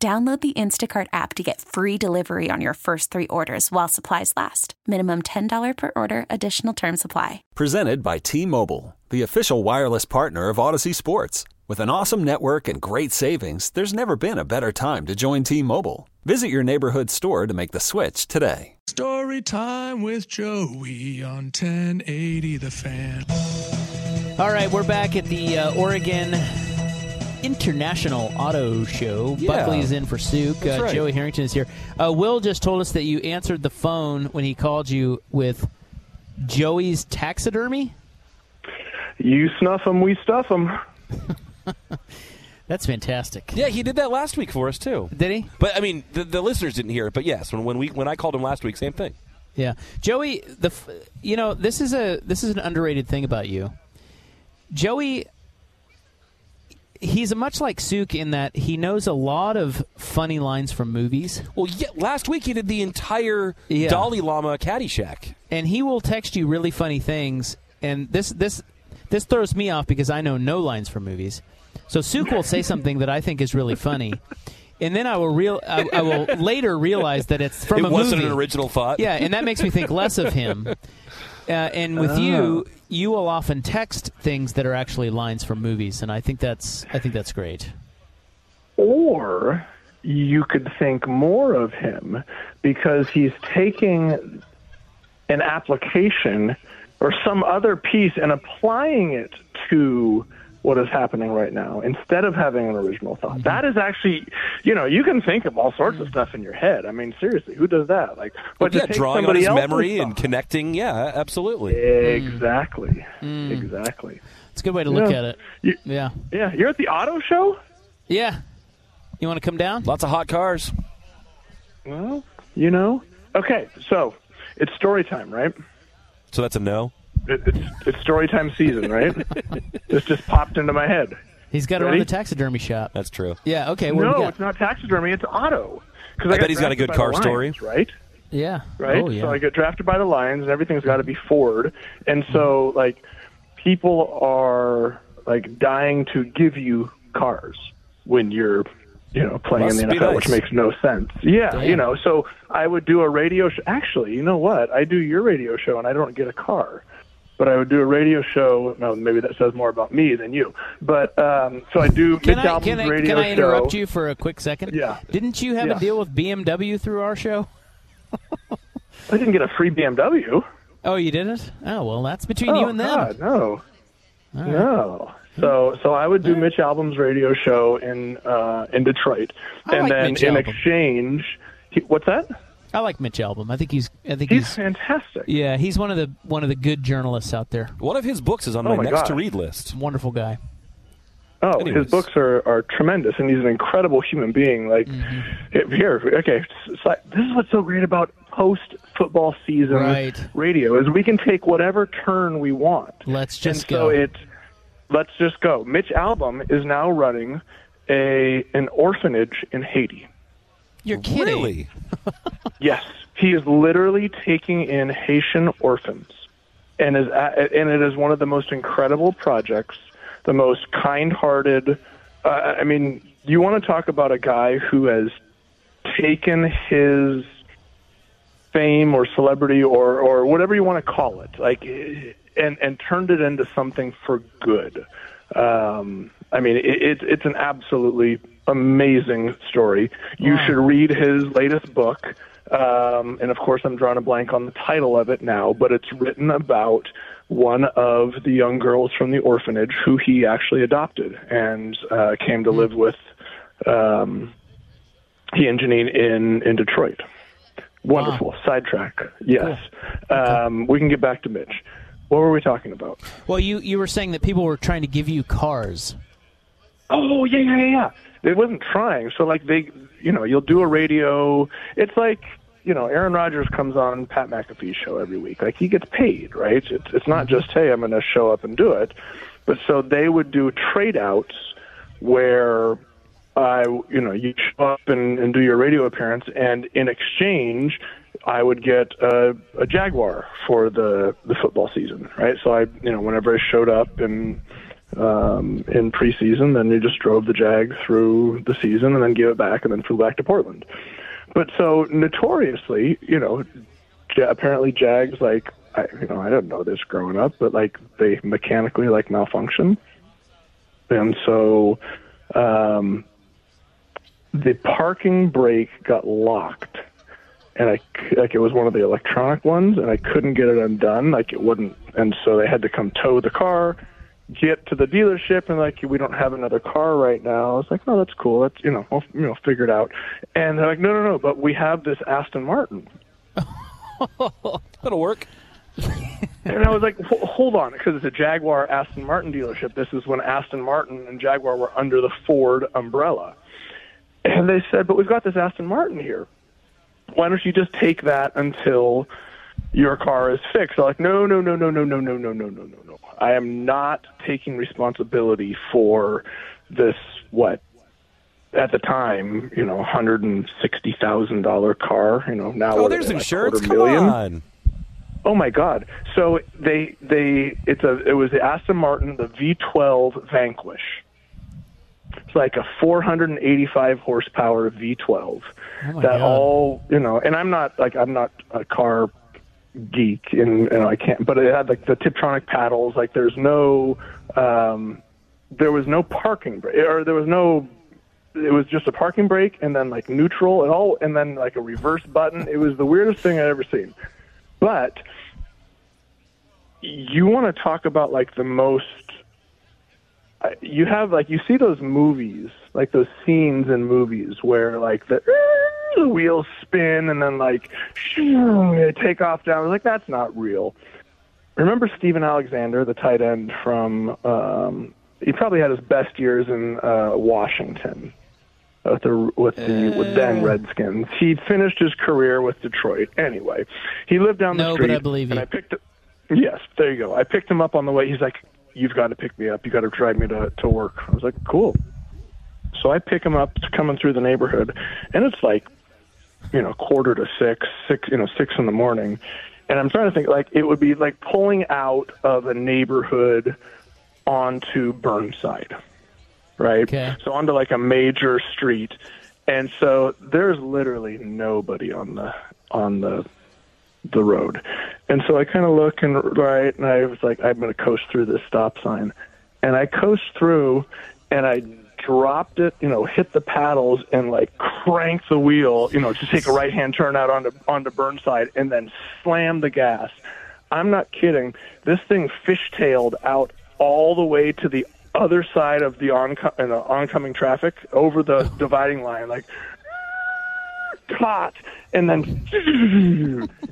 Download the Instacart app to get free delivery on your first three orders while supplies last. Minimum $10 per order. Additional terms apply. Presented by T-Mobile, the official wireless partner of Odyssey Sports. With an awesome network and great savings, there's never been a better time to join T-Mobile. Visit your neighborhood store to make the switch today. Story time with Joey on 1080 The Fan. All right, we're back at the Oregon International Auto Show. Yeah. Buckley's in for Souk. Right. Joey Harrington is here. Will just told us that you answered the phone when he called you with Joey's taxidermy. You snuff them, we stuff them. That's fantastic. Yeah, he did that last week for us too. Did he? But I mean, the listeners didn't hear it. But yes, when I called him last week, same thing. Yeah, Joey. This is an underrated thing about you, Joey. He's much like Souk in that he knows a lot of funny lines from movies. Well, yeah, last week he did the entire Dalai Lama Caddyshack. And he will text you really funny things. And this throws me off because I know no lines from movies. So Souk will say something that I think is really funny. And then I will later realize that it's from a movie. It wasn't an original thought. Yeah, and that makes me think less of him. And with you will often text things that are actually lines from movies, and I think that's great. Or you could think more of him because he's taking an application or some other piece and applying it to what is happening right now instead of having an original thought. Mm-hmm. That is actually, you can think of all sorts of stuff in your head. I mean, seriously, who does that? Like, but yeah, drawing on his memory and connecting. Yeah, absolutely. Exactly. Mm. Exactly. It's a good way to look at it. Yeah. You're at the auto show? Yeah. You want to come down? Lots of hot cars. Well, Okay, so it's story time, right? So that's a no? It's story time season, right? This just popped into my head. He's got to run the taxidermy shop. That's true. Yeah, okay. No, it's not taxidermy. It's auto. Because I bet he's got a good car story. Right? Yeah. Right? Oh, yeah. So I got drafted by the Lions, and everything's got to be Ford. And so, people are, dying to give you cars when you're playing in the NFL, which makes no sense. Yeah, damn. So I would do a radio show. Actually, you know what? I do your radio show, and I don't get a car. But I would do a radio show. Well, maybe that says more about me than you. But so I do Mitch Albom's radio show. Can I interrupt you for a quick second? Yeah. Didn't you have a deal with BMW through our show? I didn't get a free BMW. Oh, you didn't? Oh, well, that's between you and them. God, no. Right. No. So I would do Mitch Albom's radio show in Detroit, exchange, what's that? I like Mitch Albom. I think he's fantastic. Yeah, he's one of the good journalists out there. One of his books is on my next to read list. Wonderful guy. Oh, anyways. His books are tremendous, and he's an incredible human being. This is what's so great about post-football season radio is we can take whatever turn we want. Let's just go. Mitch Albom is now running an orphanage in Haiti. You're kidding. Really? Yes. He is literally taking in Haitian orphans. And it is one of the most incredible projects, the most kind-hearted. You want to talk about a guy who has taken his fame or celebrity or whatever you want to call it, and turned it into something for good. It's an absolutely amazing story. You should read his latest book. And, of course, I'm drawing a blank on the title of it now, but it's written about one of the young girls from the orphanage who he actually adopted and came to live with he and Janine in Detroit. Wonderful. Wow. Sidetrack. Yes. Cool. Okay. We can get back to Mitch. What were we talking about? Well, you were saying that people were trying to give you cars. Oh, yeah. It wasn't trying. So, like, they, you know, you'll do a radio. It's like, you know, Aaron Rodgers comes on Pat McAfee's show every week. Like, he gets paid, right? It's not just, hey, I'm going to show up and do it. But so they would do trade-outs where, you know, you show up and do your radio appearance, and in exchange, I would get a Jaguar for the football season, right? So I, you know, whenever I showed up in preseason, then they just drove the Jag through the season and then gave it back and then flew back to Portland. But so notoriously, you know, apparently Jags, like, I didn't know this growing up, but like they mechanically like malfunction. And so the parking brake got locked, and it was one of the electronic ones, and I couldn't get it undone. Like, it wouldn't. And so they had to come tow the car, get to the dealership, and like, we don't have another car right now. I was like, oh, that's cool. That's, you know, we'll, you know, figure it out. And they're like, no, but we have this Aston Martin. That'll work. And I was like, hold on, because it's a Jaguar Aston Martin dealership. This is when Aston Martin and Jaguar were under the Ford umbrella. And they said, but we've got this Aston Martin here. Why don't you just take that until your car is fixed? They're like, no. I am not taking responsibility for this, what, at the time, you know, $160,000 car, you know, now we're there's insurance, come on. Oh my God. So it was the Aston Martin, the V12 Vanquish. It's like a 485 horsepower V12. Oh my God. All, you know, and I'm not a car geek, and I can't, but it had like the Tiptronic paddles. Like, there's no, there was no parking brake, or there was no, it was just a parking brake and then like neutral and all, and then like a reverse button. It was the weirdest thing I'd ever seen. But you want to talk about like the most, you have like, you see those movies, like those scenes in movies where like the wheels spin and then like they take off down. Like, that's not real. Remember Steven Alexander, the tight end from, he probably had his best years in Washington with then Redskins. He finished his career with Detroit. Anyway, he lived down the street. No, but I believe you. And I picked up, yes, there you go. I picked him up on the way. He's like, you've got to pick me up. You've got to drive me to work. I was like, cool. So I pick him up coming through the neighborhood, and it's like, you know, 5:45, 6, you know, 6 a.m. And I'm trying to think, like, it would be like pulling out of a neighborhood onto Burnside. Right. Okay. So onto like a major street. And so there's literally nobody on the road. And so I kind of look and I was like, I'm going to coast through this stop sign. And I coast through and I dropped it, you know, hit the paddles and like cranked the wheel, you know, to take a right hand turn out onto Burnside, and then slammed the gas. I'm not kidding. This thing fishtailed out all the way to the other side of the oncoming traffic, over the dividing line, like caught, and then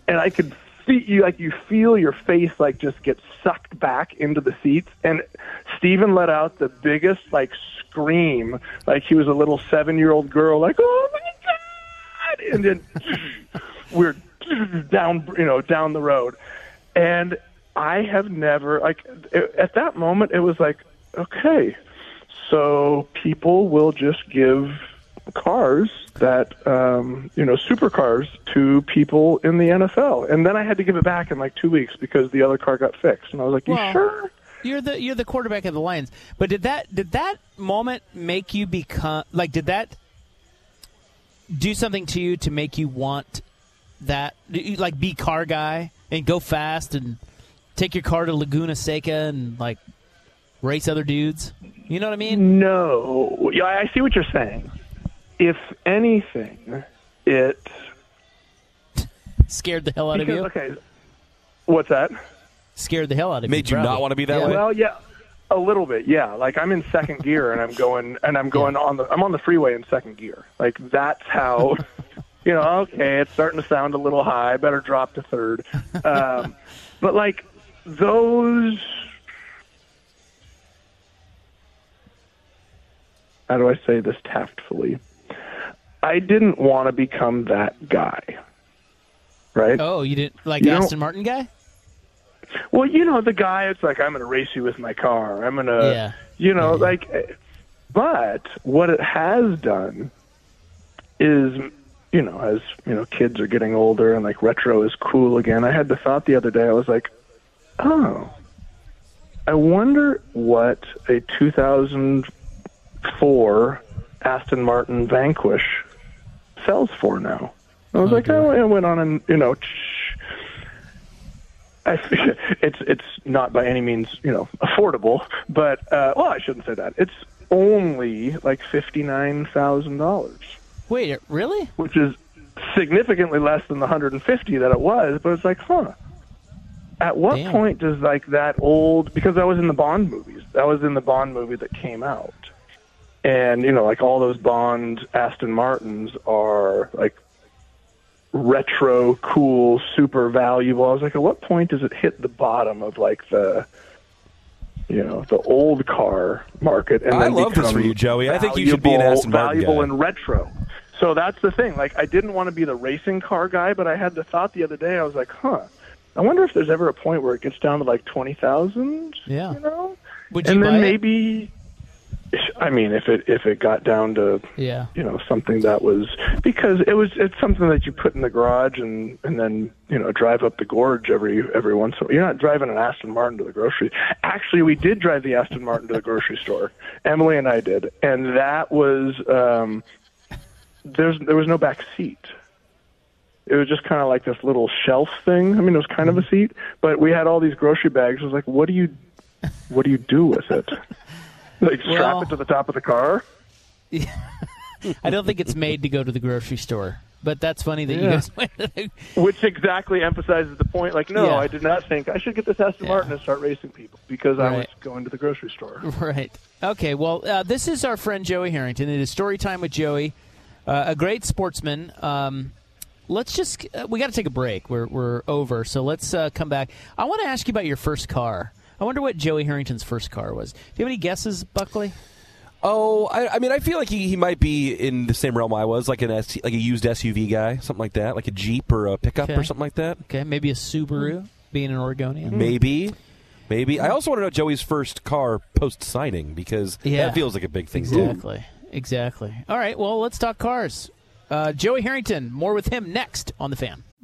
and I could see you, like, you feel your face like just get sucked back into the seats, and Steven let out the biggest like scream, like he was a little 7-year-old girl, like, oh my God, and then we're down the road, and I have never, like, at that moment it was like, okay, so people will just give cars that, you know, supercars to people in the NFL. And then I had to give it back in like 2 weeks because the other car got fixed. And I was like, you sure? You're the quarterback of the Lions. But did that moment make you become, like, did that do something to you to make you want that, like, be car guy and go fast and take your car to Laguna Seca and, like, race other dudes? You know what I mean? No. I see what you're saying. If anything, it scared the hell out of you. Okay. What's that? Scared the hell out of you. Made you not want to be that way? Well, yeah. A little bit, yeah. Like, I'm in second gear and I'm going yeah. I'm on the freeway in second gear. Like, that's how you know, okay, it's starting to sound a little high, better drop to third. But like those how do I say this tactfully? I didn't want to become that guy, right? Oh, you didn't like you Aston Martin guy? Well, you know, the guy, it's like, I'm going to race you with my car. I'm going to, you know, like, but what it has done is, you know, as, you know, kids are getting older and like retro is cool again. I had the thought the other day, I was like, oh, I wonder what a 2004 Aston Martin Vanquish sells for now. I was like, oh, I went on and, you know, it's not by any means, you know, affordable, but, well, I shouldn't say that. It's only like $59,000. Wait, really? Which is significantly less than the $150,000 that it was, but it's like, huh. At what point does like that old, because that was in the Bond movies. That was in the Bond movie that came out. And, you know, like all those Bond Aston Martins are like retro, cool, super valuable. I was like, at what point does it hit the bottom of like the, you know, the old car market? And I love this for you, Joey. I think you should be an Aston Martin guy. Valuable and retro. So that's the thing. Like, I didn't want to be the racing car guy, but I had the thought the other day. I was like, huh. I wonder if there's ever a point where it gets down to like 20,000. Yeah. You know? Would you and then maybe it? I mean, if it got down to you know, something that was, because it's something that you put in the garage and then, you know, drive up the gorge every once in a while. You're not driving an Aston Martin to the grocery. Actually, we did drive the Aston Martin to the grocery store. Emily and I did. And that was there was no back seat. It was just kind of like this little shelf thing. I mean, it was kind of a seat, but we had all these grocery bags. I was like, what do you do with it? Like, strap it to the top of the car? Yeah. I don't think it's made to go to the grocery store, but that's funny that you guys went to the... Which exactly emphasizes the point. Like, no, I did not think I should get this Aston Martin and start racing people because I was going to the grocery store. Right. Okay, well, this is our friend Joey Harrington. It is Story Time with Joey, a great sportsman. Let's just we got to take a break. We're over, so let's come back. I want to ask you about your first car. I wonder what Joey Harrington's first car was. Do you have any guesses, Buckley? Oh, I mean, I feel like he might be in the same realm I was, like a used SUV guy, something like that, like a Jeep or a pickup or something like that. Okay, maybe a Subaru, being an Oregonian. Maybe. I also want to know Joey's first car post signing because that feels like a big thing. Exactly. All right. Well, let's talk cars. Joey Harrington, more with him next on The Fan.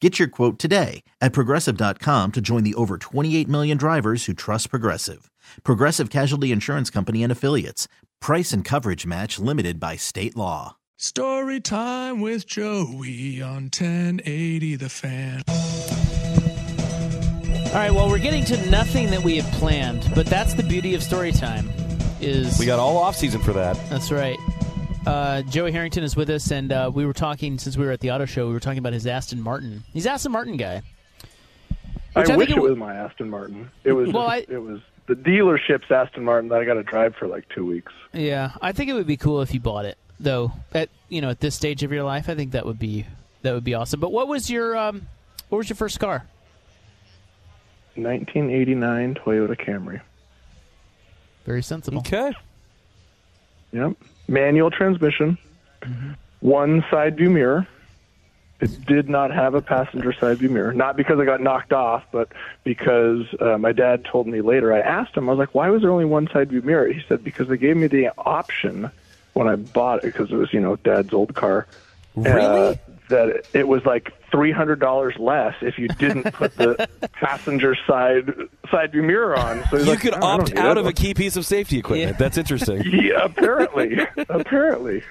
Get your quote today at Progressive.com to join the over 28 million drivers who trust Progressive. Progressive Casualty Insurance Company and Affiliates. Price and coverage match limited by state law. Story Time with Joey on 1080 The Fan. All right, well, we're getting to nothing that we had planned, but that's the beauty of Story Time. We got all off-season for that. That's right. Joey Harrington is with us, and we were talking, since we were at the auto show, we were talking about his Aston Martin. He's an Aston Martin guy. I wish it was my Aston Martin. It was it was the dealership's Aston Martin that I got to drive for like 2 weeks. Yeah, I think it would be cool if you bought it. though, at at this stage of your life, I think that would be awesome. But what was your first car? 1989 Toyota Camry. Very sensible. Okay. Yep. Manual transmission. Mm-hmm. One side view mirror. It did not have a passenger side view mirror. Not because I got knocked off, but because my dad told me later. I asked him, I was like, why was there only one side view mirror? He said, because they gave me the option when I bought it, because it was, Dad's old car. Really? That it was like $300 less if you didn't put the passenger side view mirror on. So you could opt out of a key piece of safety equipment. Yeah. That's interesting. Yeah, apparently. Apparently.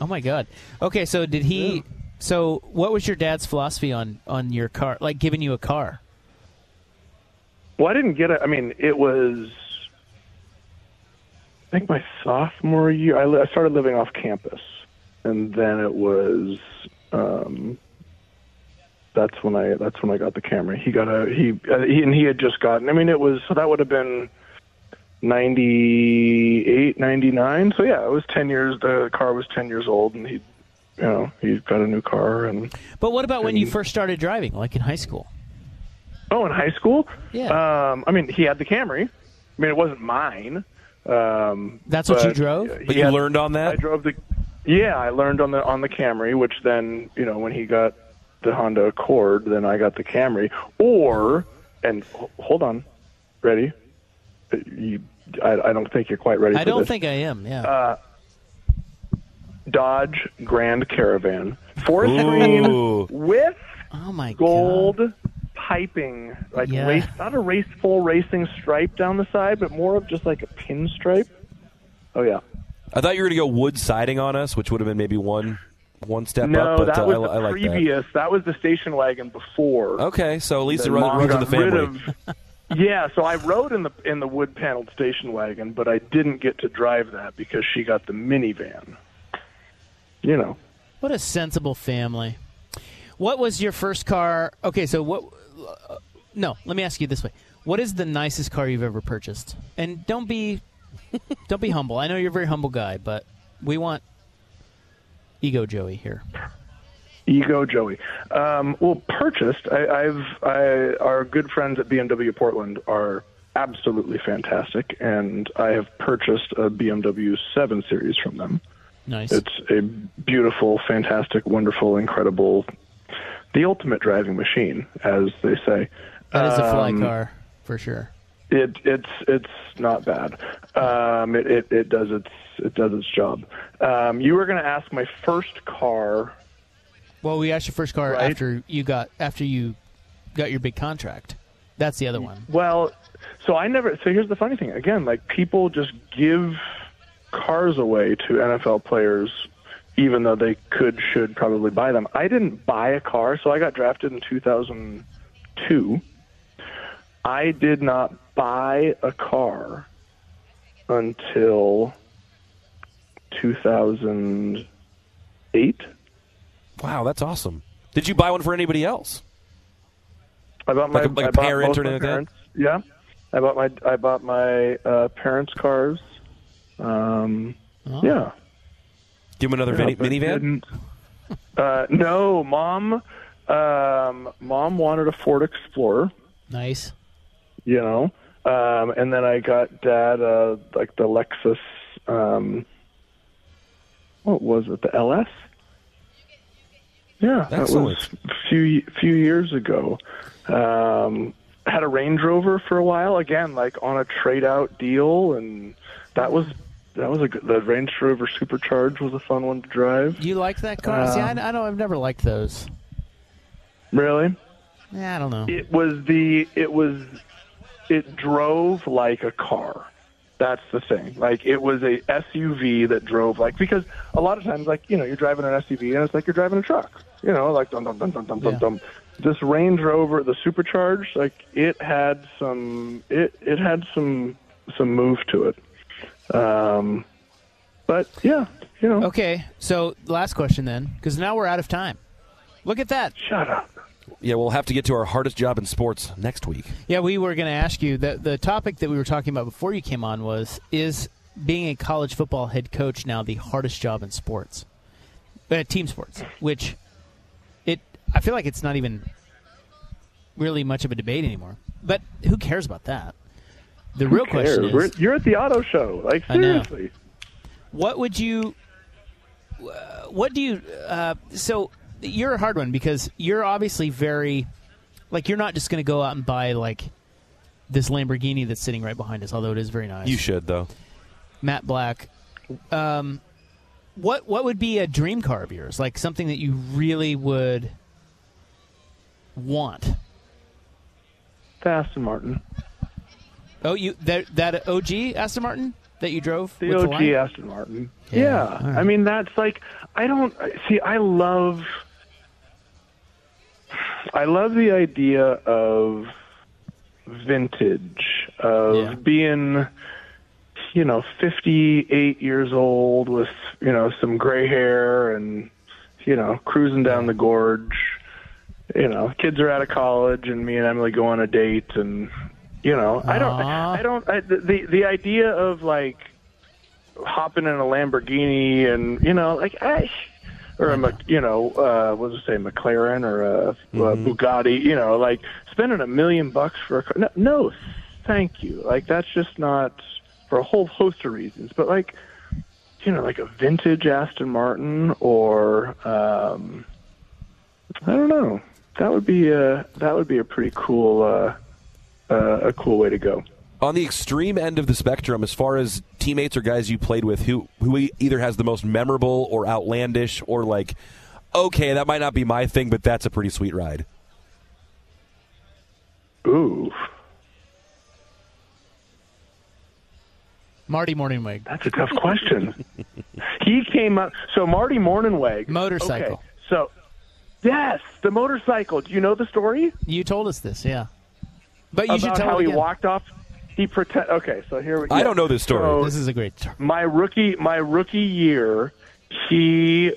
Oh, my God. Okay, so did he... Yeah. So what was your dad's philosophy on your car, like giving you a car? Well, I didn't get it. I mean, it was, I think my sophomore year, I started living off campus. And then it was, that's when I got the Camry. He got he had just gotten, that would have been 98, 99. So yeah, it was 10 years, the car was 10 years old and he's got a new car. But what about when you first started driving, like in high school? Oh, in high school? Yeah. He had the Camry. It wasn't mine. That's what you drove? But you learned on that? I learned on the Camry, which then, when he got the Honda Accord, then I got the Camry. Hold on. Ready? I don't think you're quite ready for this. I don't think I am, yeah. Dodge Grand Caravan, 4-lane with gold piping, race, not a full racing stripe down the side, but more of just like a pinstripe. Oh yeah, I thought you were going to go wood siding on us, which would have been maybe one step up. No, that was the previous. That was the station wagon before. Okay, so at least it runs in the family. Yeah, so I rode in the wood paneled station wagon, but I didn't get to drive that because she got the minivan. What a sensible family. What was your first car? Okay, so what? No, let me ask you this way: what is the nicest car you've ever purchased? And don't be humble. I know you're a very humble guy, but we want Ego Joey here. Ego Joey. Purchased. Our good friends at BMW Portland are absolutely fantastic, and I have purchased a BMW 7 Series from them. Nice. It's a beautiful, fantastic, wonderful, incredible, the ultimate driving machine, as they say. That is a fly car, for sure. It's not bad. It does its job. You were going to ask my first car. Well, we asked your first car right? after you got your big contract. That's the other one. Well, so here's the funny thing. Again, people just give cars away to NFL players, even though they should probably buy them. I didn't buy a car, so I got drafted in 2002. I did not buy a car until 2008. Wow, that's awesome. Did you buy one for anybody else? I bought my parent or anything. Yeah, I bought my parents' cars. Yeah. Give him another minivan? No, Mom. Mom wanted a Ford Explorer. Nice. And then I got Dad the Lexus. What was it? The LS. Yeah, excellent. That was a few years ago. Had a Range Rover for a while. Again, on a trade-out deal, and the Range Rover Supercharged was a fun one to drive. You like that car? See, I know I've never liked those. Really? Yeah, I don't know. It drove like a car. That's the thing. It was a SUV that drove because a lot of times, you're driving an SUV and it's like you're driving a truck. Dum dum dum dum dum dum dum. This Range Rover, the Supercharged, it had some. It had some move to it. But yeah, Okay, so last question then, because now we're out of time. Look at that. Shut up. Yeah, we'll have to get to our hardest job in sports next week. Yeah, we were going to ask you that the topic that we were talking about before you came on was, is being a college football head coach now the hardest job in sports, team sports, which I feel like it's not even really much of a debate anymore. But who cares about that? The real question is... You're at the auto show. Like, seriously. What would you... what do you... so, you're a hard one because you're obviously very... Like, you're not just going to go out and buy, like, this Lamborghini that's sitting right behind us, although it is very nice. You should, though. Matt Black. What would be a dream car of yours? Like, something that you really would... want? Aston Martin. Oh, you that OG Aston Martin that you drove? The OG Aston Martin. Yeah. Right. I mean, that's like I love the idea of vintage, of being, 58 years old with, some gray hair and, cruising down the gorge. Kids are out of college, and me and Emily go on a date, and the idea of like hopping in a Lamborghini, and McLaren or a Bugatti, like spending $1 million for a car. No, thank you. Like that's just not for a whole host of reasons, but like like a vintage Aston Martin or I don't know. That would be a pretty cool a cool way to go. On the extreme end of the spectrum, as far as teammates or guys you played with, who either has the most memorable or outlandish or like, okay, that might not be my thing, but that's a pretty sweet ride. Ooh, Marty Morningweg. That's a tough question. He came up. So Marty Morningweg, motorcycle. Okay, so. Yes, the motorcycle. Do you know the story? You told us this, yeah. But you should tell how he walked off. He pretend. Okay, so here we go. I don't know this story. So this is a great story. My rookie year, he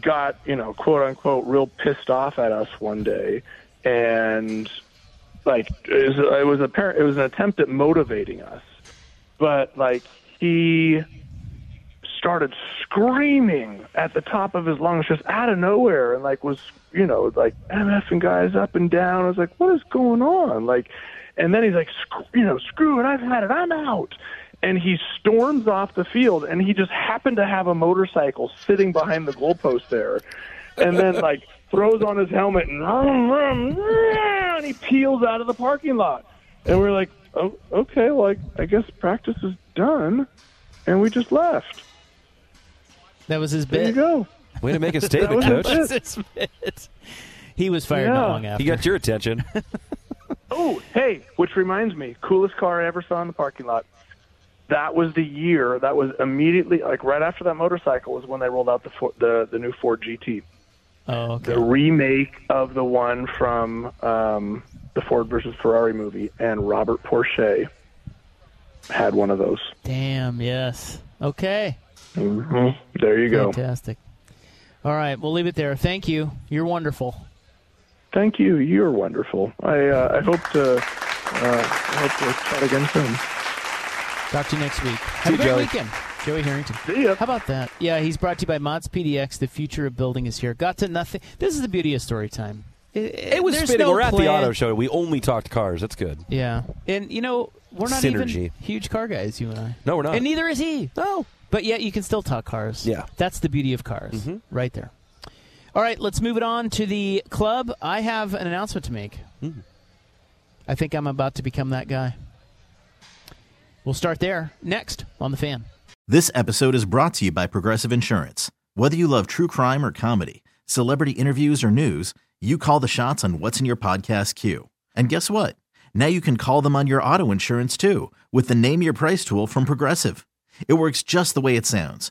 got quote unquote real pissed off at us one day, and like it was apparent it was an attempt at motivating us, but like he started screaming at the top of his lungs just out of nowhere and like was like MFing guys up and down. I was like, what is going on? Like, and then he's like, screw it, I've had it, I'm out. And he storms off the field, and he just happened to have a motorcycle sitting behind the goalpost there, and then like throws on his helmet and, vroom, vroom, vroom, and he peels out of the parking lot. And we're like, oh, okay, well, I guess practice is done, and we just left. That was his bit. There you go. Way to make a statement, Coach. That was his bit. He was fired not long after. He got your attention. Oh, hey, which reminds me, coolest car I ever saw in the parking lot. That was the year. That was immediately, like right after that motorcycle was when they rolled out the new Ford GT. Oh, okay. The remake of the one from the Ford versus Ferrari movie, and Robert Porsche had one of those. Damn, yes. Okay. Mm-hmm. There you go. Fantastic. All right, we'll leave it there. Thank you. You're wonderful. Thank you. You're wonderful. I hope to chat again soon. Talk to you next week. Have a great weekend, Joey Harrington. See ya. How about that? Yeah, he's brought to you by Mods PDX. The future of building is here. Got to nothing. This is the beauty of story time. It was spinning. We're at the auto show. We only talked cars. That's good. Yeah, and we're not even huge car guys. You and I. No, we're not. And neither is he. No. But yet you can still talk cars. Yeah. That's the beauty of cars right there. All right, let's move it on to the club. I have an announcement to make. Mm-hmm. I think I'm about to become that guy. We'll start there next on The Fan. This episode is brought to you by Progressive Insurance. Whether you love true crime or comedy, celebrity interviews or news, you call the shots on what's in your podcast queue. And guess what? Now you can call them on your auto insurance, too, with the Name Your Price tool from Progressive. It works just the way it sounds.